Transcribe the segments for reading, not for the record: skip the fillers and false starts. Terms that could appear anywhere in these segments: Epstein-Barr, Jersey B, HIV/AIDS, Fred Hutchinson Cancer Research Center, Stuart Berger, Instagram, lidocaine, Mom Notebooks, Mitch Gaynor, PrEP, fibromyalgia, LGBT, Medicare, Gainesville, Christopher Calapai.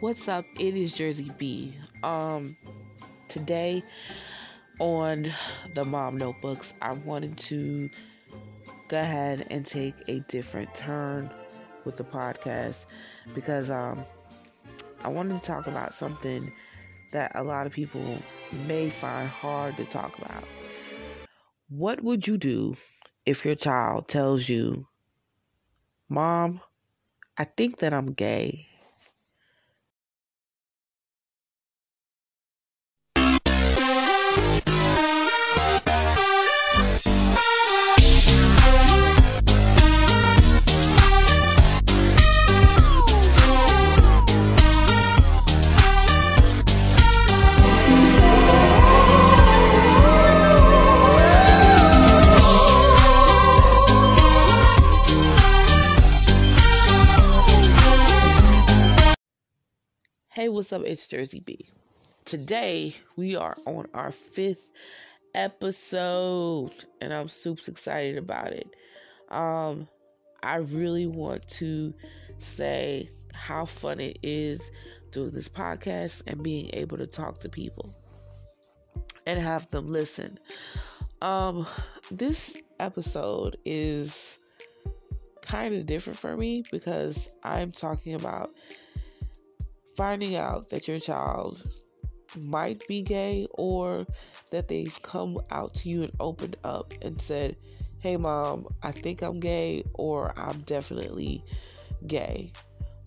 What's up? It is Jersey B. Today on the Mom Notebooks, I wanted to go ahead and take a different turn with the podcast because I wanted to talk about something that a lot of people may find hard to talk about. What would you do if your child tells you, "Mom, I think that I'm gay"? Hey, what's up? It's Jersey B. Today, we are on our 5th episode, and I'm super excited about it. I really want to say how fun it is doing this podcast and being able to talk to people and have them listen. This episode is kind of different for me because I'm talking about finding out that your child might be gay or that they've come out to you and opened up and said, "Hey Mom, I think I'm gay," or "I'm definitely gay.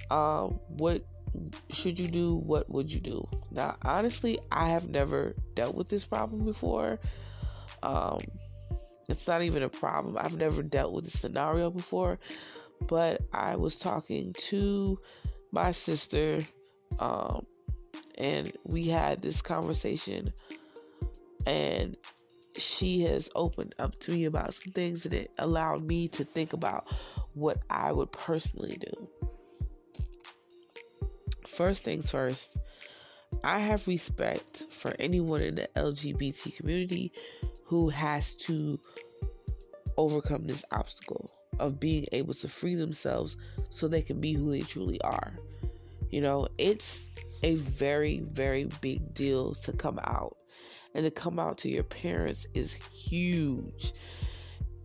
What should you do? What would you do?" Now, honestly, I have never dealt with this problem before. It's not even a problem. I've never dealt with this scenario before, but I was talking to my sister and we had this conversation, and she has opened up to me about some things, and it allowed me to think about what I would personally do. First things first, I have respect for anyone in the LGBT community who has to overcome this obstacle of being able to free themselves so they can be who they truly are. You know, it's a very, very big deal to come out. And to come out to your parents is huge.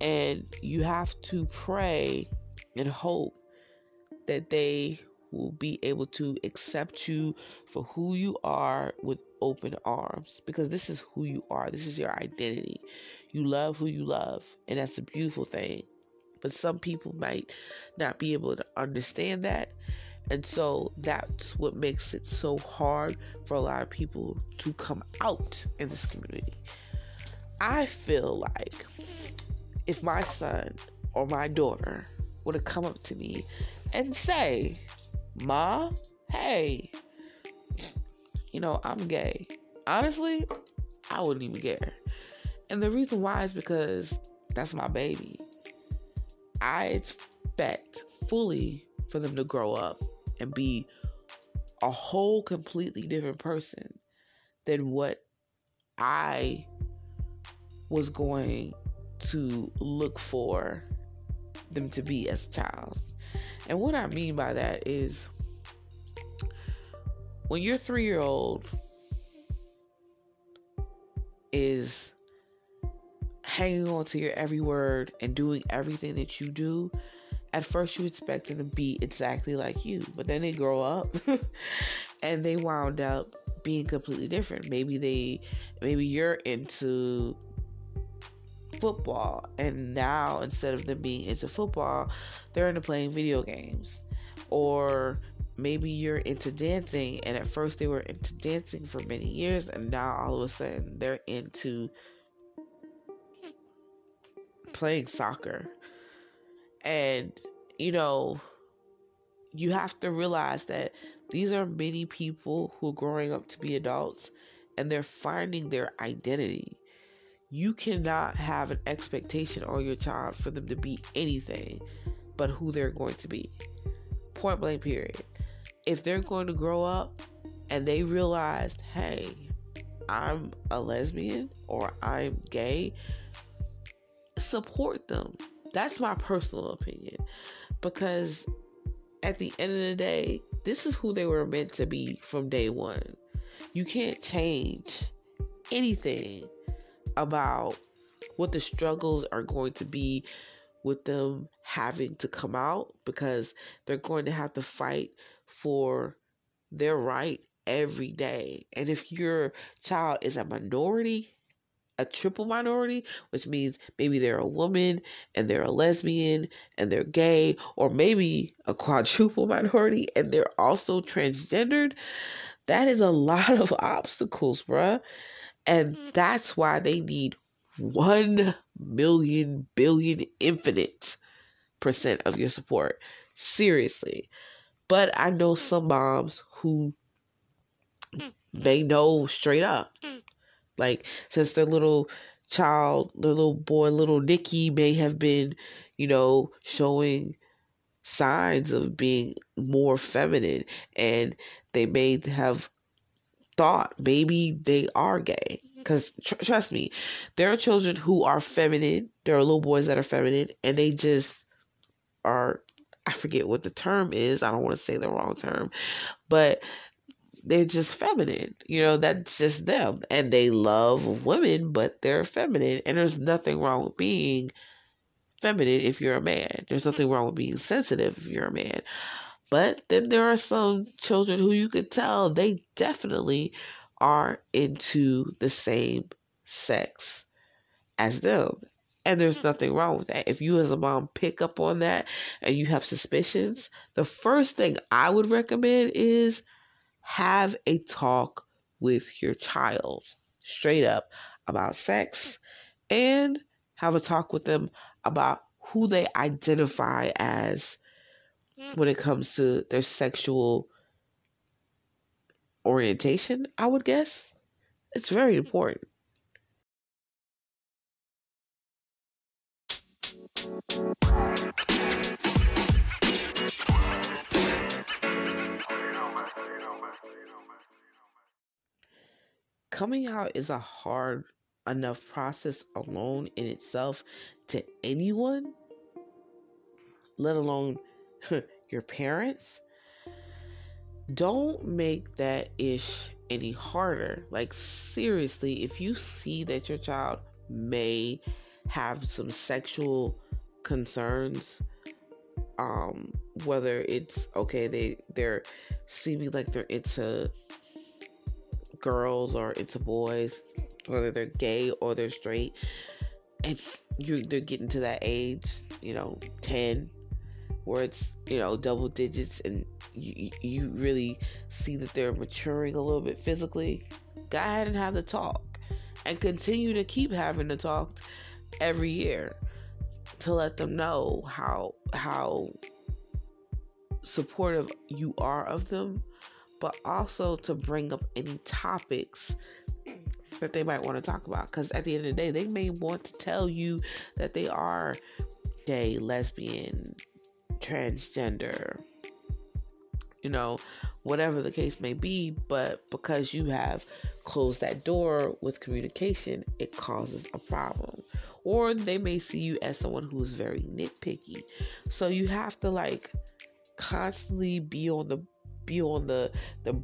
And you have to pray and hope that they will be able to accept you for who you are with open arms. Because this is who you are. This is your identity. You love who you love. And that's a beautiful thing. But some people might not be able to understand that. And so that's what makes it so hard for a lot of people to come out in this community. I feel like if my son or my daughter would have come up to me and say, "Ma, hey, you know, I'm gay," honestly, I wouldn't even care. And the reason why is because that's my baby. I expect fully for them to grow up and be a whole completely different person than what I was going to look for them to be as a child. And what I mean by that is, when your 3-year-old is hanging on to your every word and doing everything that you do, at first you expect them to be exactly like you, but then they grow up and they wound up being completely different. Maybe you're into football, and now instead of them being into football, they're into playing video games. Or maybe you're into dancing, and at first they were into dancing for many years, and now all of a sudden they're into playing soccer. And, you know, you have to realize that these are many people who are growing up to be adults, and they're finding their identity. You cannot have an expectation on your child for them to be anything but who they're going to be. Point blank, period. If they're going to grow up and they realized, "Hey, I'm a lesbian," or "I'm gay," support them. That's my personal opinion, because at the end of the day, This is who they were meant to be from day one. You can't change anything about what the struggles are going to be with them having to come out, because they're going to have to fight for their right every day. And if your child is a minority, a triple minority, which means maybe they're a woman and they're a lesbian and they're gay, or maybe a quadruple minority and they're also transgendered, that is a lot of obstacles, bruh. And that's why they need 1 million infinite % of your support. Seriously. But I know some moms who they know straight up, like, since their little child, their little boy, little Nikki, may have been, you know, showing signs of being more feminine, and they may have thought maybe they are gay. Because trust me, there are children who are feminine. There are little boys that are feminine, and they just are, I forget what the term is. I don't want to say the wrong term, but they're just feminine. You know, that's just them. And they love women, but they're feminine. And there's nothing wrong with being feminine if you're a man. There's nothing wrong with being sensitive if you're a man. But then there are some children who you could tell they definitely are into the same sex as them. And there's nothing wrong with that. If you as a mom pick up on that and you have suspicions, the first thing I would recommend is have a talk with your child straight up about sex, and have a talk with them about who they identify as when it comes to their sexual orientation, I would guess. It's very important. Coming out is a hard enough process alone in itself to anyone, let alone your parents. Don't make that ish any harder. Like, seriously, if you see that your child may have some sexual concerns, whether it's, okay, they're seeming like they're into girls or into boys, whether they're gay or they're straight, and they're getting to that age, 10, where it's, double digits, and you really see that they're maturing a little bit physically, go ahead and have the talk, and continue to keep having the talk every year to let them know how supportive you are of them, but also to bring up any topics that they might want to talk about. Because at the end of the day, they may want to tell you that they are gay, lesbian, transgender, whatever the case may be. But because you have closed that door with communication, it causes a problem. Or they may see you as someone who is very nitpicky. So you have to, like, constantly be on the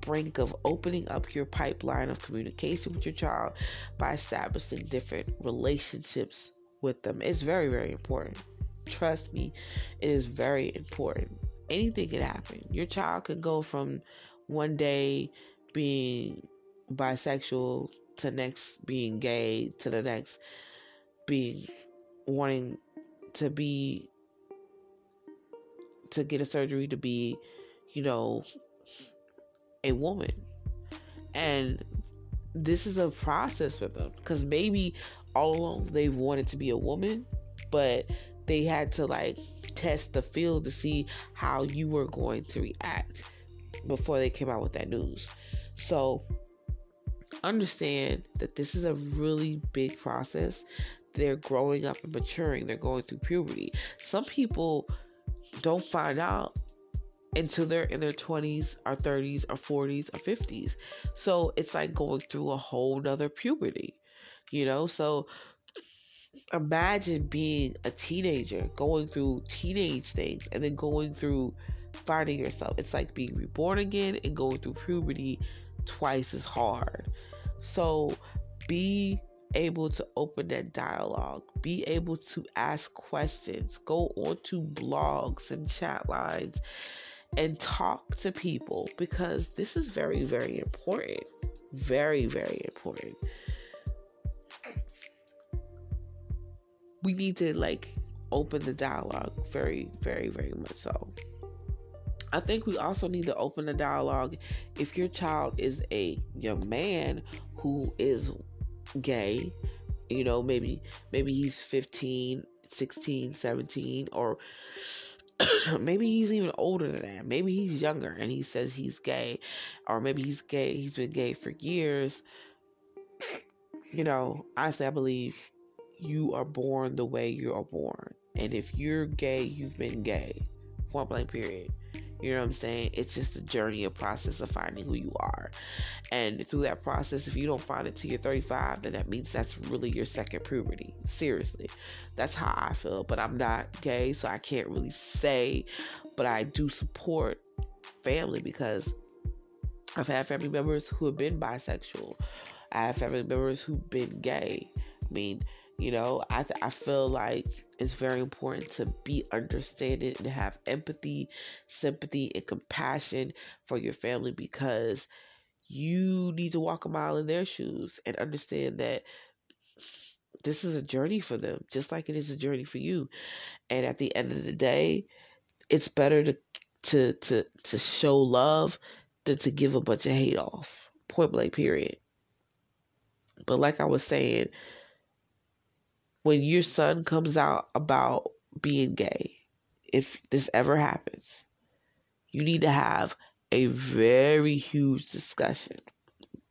brink of opening up your pipeline of communication with your child by establishing different relationships with them. It's very, very important. Trust me, it is very important. Anything can happen. Your child could go from one day being bisexual to next being gay to the next being wanting to get a surgery to be, a woman. And this is a process for them, because maybe all along they've wanted to be a woman, but they had to, like, test the field to see how you were going to react before they came out with that news. So understand that this is a really big process. They're growing up and maturing. They're going through puberty. Some people don't find out until they're in their 20s or 30s or 40s or 50s. So it's like going through a whole nother puberty, So imagine being a teenager, going through teenage things, and then going through finding yourself. It's like being reborn again and going through puberty twice as hard. So be able to open that dialogue, be able to ask questions, go on to blogs and chat lines and talk to people, because this is very, very important. Very, very important. We need to open the dialogue very, very, very much so. I think we also need to open the dialogue if your child is a young man who is gay. You know, maybe he's 15, 16, 17, or maybe he's even older than that. Maybe he's younger and he says he's gay, or maybe he's gay, he's been gay for years. You know, honestly, I believe you are born the way you are born. And if you're gay, you've been gay. Point blank, period. You know what I'm saying? It's just a journey, a process of finding who you are. And through that process, if you don't find it till you're 35, then that means that's really your second puberty. Seriously. That's how I feel. But I'm not gay, so I can't really say. But I do support family, because I've had family members who have been bisexual. I have family members who've been gay. I mean, you know, I feel like it's very important to be understanding and have empathy, sympathy, and compassion for your family, because you need to walk a mile in their shoes and understand that this is a journey for them, just like it is a journey for you. And at the end of the day, it's better to show love than to give a bunch of hate off. Point blank, period. But like I was saying, when your son comes out about being gay, if this ever happens, you need to have a very huge discussion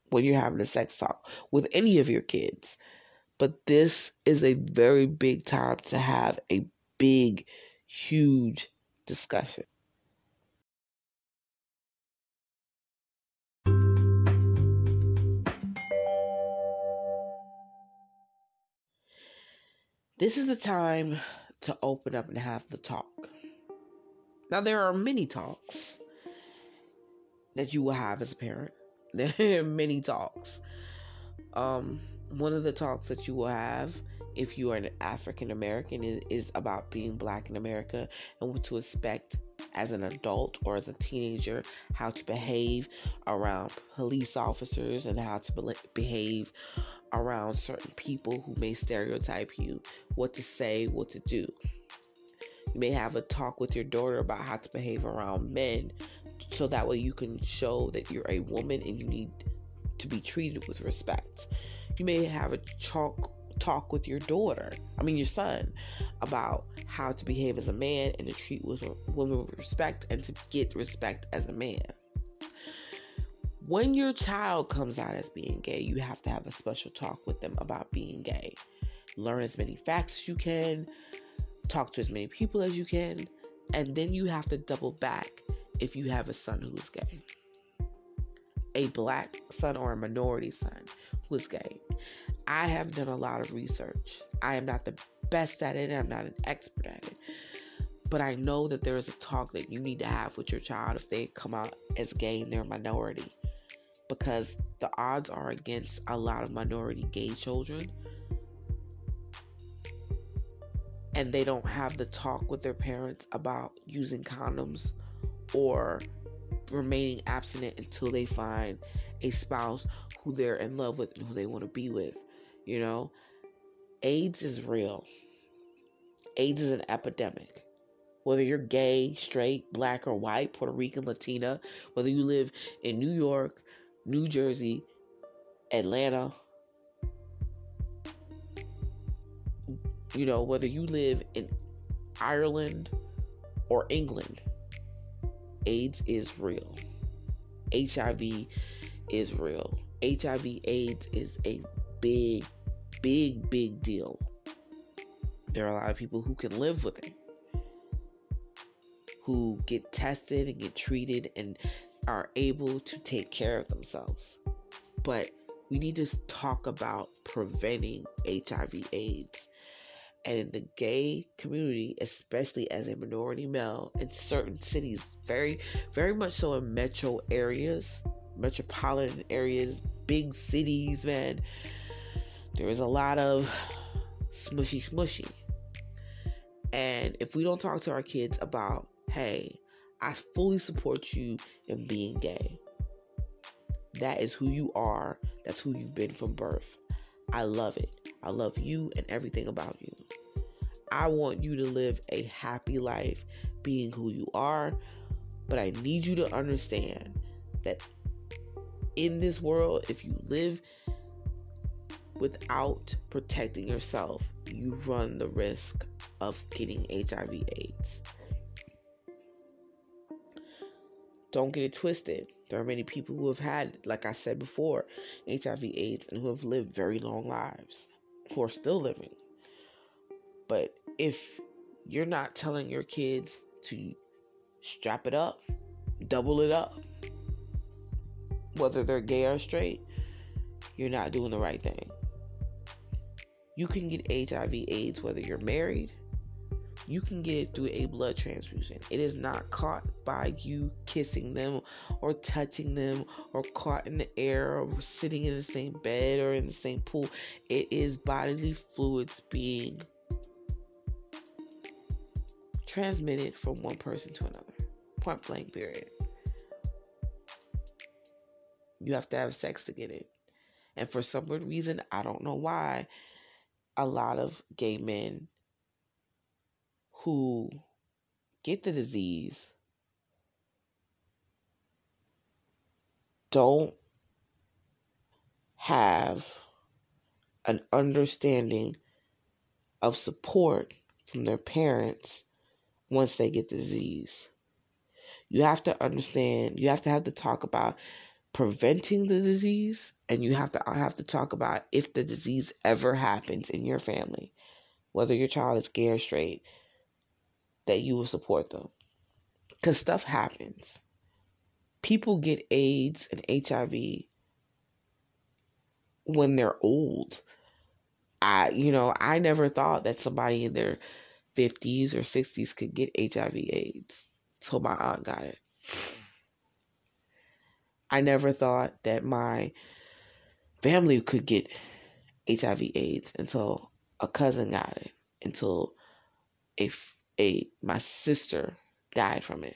when you're having a sex talk with any of your kids. But this is a very big time to have a big, huge discussion. This is the time to open up and have the talk. Now, there are many talks that you will have as a parent. There are many talks. One of the talks that you will have if you are an African American is about being Black in America and what to expect as an adult or as a teenager, how to behave around police officers and how to behave around certain people who may stereotype you, what to say, what to do. You may have a talk with your daughter about how to behave around men, so that way you can show that you're a woman and you need to be treated with respect. You may have a talk with your son about how to behave as a man and to treat women with respect and to get respect as a man. When your child comes out as being gay, you have to have a special talk with them about being gay. Learn as many facts as you can, talk to as many people as you can, and then you have to double back if you have a son who is gay, a Black son or a minority son who is gay. I have done a lot of research. I am not the best at it. I'm not an expert at it. But I know that there is a talk that you need to have with your child if they come out as gay and they're a minority, because the odds are against a lot of minority gay children, and they don't have the talk with their parents about using condoms or remaining abstinent until they find a spouse who they're in love with and who they want to be with. You know, AIDS is real. AIDS is an epidemic. Whether you're gay, straight, Black or white, Puerto Rican, Latina, whether you live in New York, New Jersey, Atlanta, you know, whether you live in Ireland or England, AIDS is real. HIV is real. HIV/AIDS is a big, big, big deal. There are a lot of people who can live with it, who get tested and get treated and are able to take care of themselves. But we need to talk about preventing HIV/AIDS And in the gay community, especially as a minority male, in certain cities, very, very much so in metro areas, metropolitan areas, big cities, man, there is a lot of smushy. And if we don't talk to our kids about, hey, I fully support you in being gay. That is who you are. That's who you've been from birth. I love it. I love you and everything about you. I want you to live a happy life being who you are, but I need you to understand that in this world, if you live without protecting yourself, you run the risk of getting HIV/AIDS. Don't get it twisted. There are many people who have had, like I said before, HIV/AIDS and who have lived very long lives, who are still living. But if you're not telling your kids to strap it up, double it up, whether they're gay or straight, you're not doing the right thing. You can get HIV/AIDS whether you're married. You can get it through a blood transfusion. It is not caught by you kissing them or touching them or caught in the air or sitting in the same bed or in the same pool. It is bodily fluids being transmitted from one person to another. Point blank, period. You have to have sex to get it. And for some weird reason, I don't know why, a lot of gay men who get the disease don't have an understanding of support from their parents once they get the disease. You have to understand, you have to talk about preventing the disease, and you have to talk about if the disease ever happens in your family, whether your child is gay or straight, that you will support them. Because stuff happens. People get AIDS and HIV when they're old. I never thought that somebody in their 50s or 60s could get HIV/AIDS. So my aunt got it. I never thought that my family could get HIV/AIDS until a cousin got it, until my sister died from it.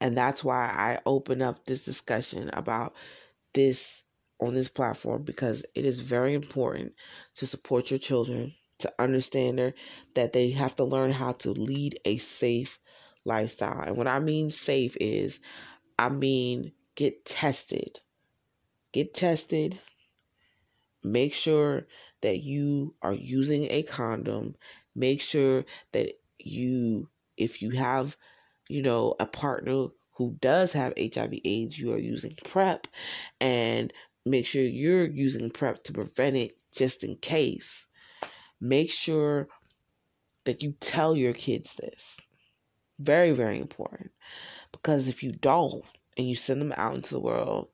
And that's why I open up this discussion about this on this platform, because it is very important to support your children, to understand that they have to learn how to lead a safe lifestyle. And what I mean safe is, I mean get tested. Get tested. Make sure that you are using a condom. Make sure that you, if you have, a partner who does have HIV/AIDS, you are using PrEP, and make sure you're using PrEP to prevent it just in case. Make sure that you tell your kids this. Very, very important. Because if you don't and you send them out into the world,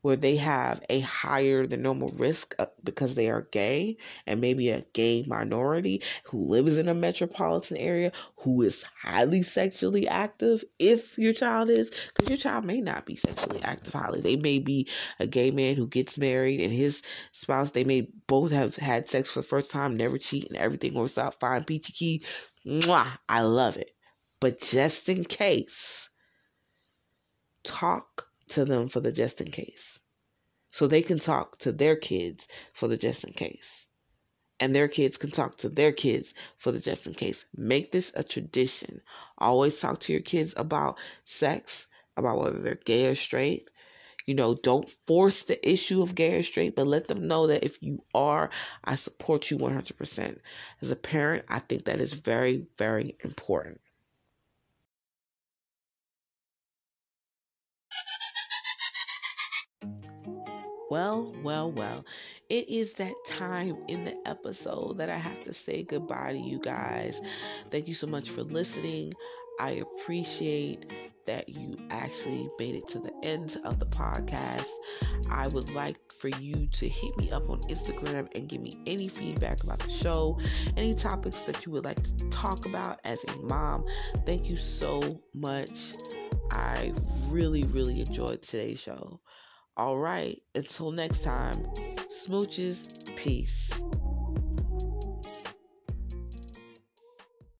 where they have a higher than normal risk because they are gay and maybe a gay minority who lives in a metropolitan area who is highly sexually active, if your child is, because your child may not be sexually active highly. They may be a gay man who gets married and his spouse, they may both have had sex for the first time, never cheat, and everything works out fine, peachy key. Mwah, I love it. But just in case, talk to them for the just in case, so they can talk to their kids for the just in case, and their kids can talk to their kids for the just in case. Make this a tradition. Always talk to your kids about sex, about whether they're gay or straight. Don't force the issue of gay or straight, but let them know that if you are, I support you 100%. As a parent, I think that is very, very important. Well, it is that time in the episode that I have to say goodbye to you guys. Thank you so much for listening. I appreciate that you actually made it to the end of the podcast. I would like for you to hit me up on Instagram and give me any feedback about the show, any topics that you would like to talk about as a mom. Thank you so much. I really enjoyed today's show. All right, until next time, smooches, peace.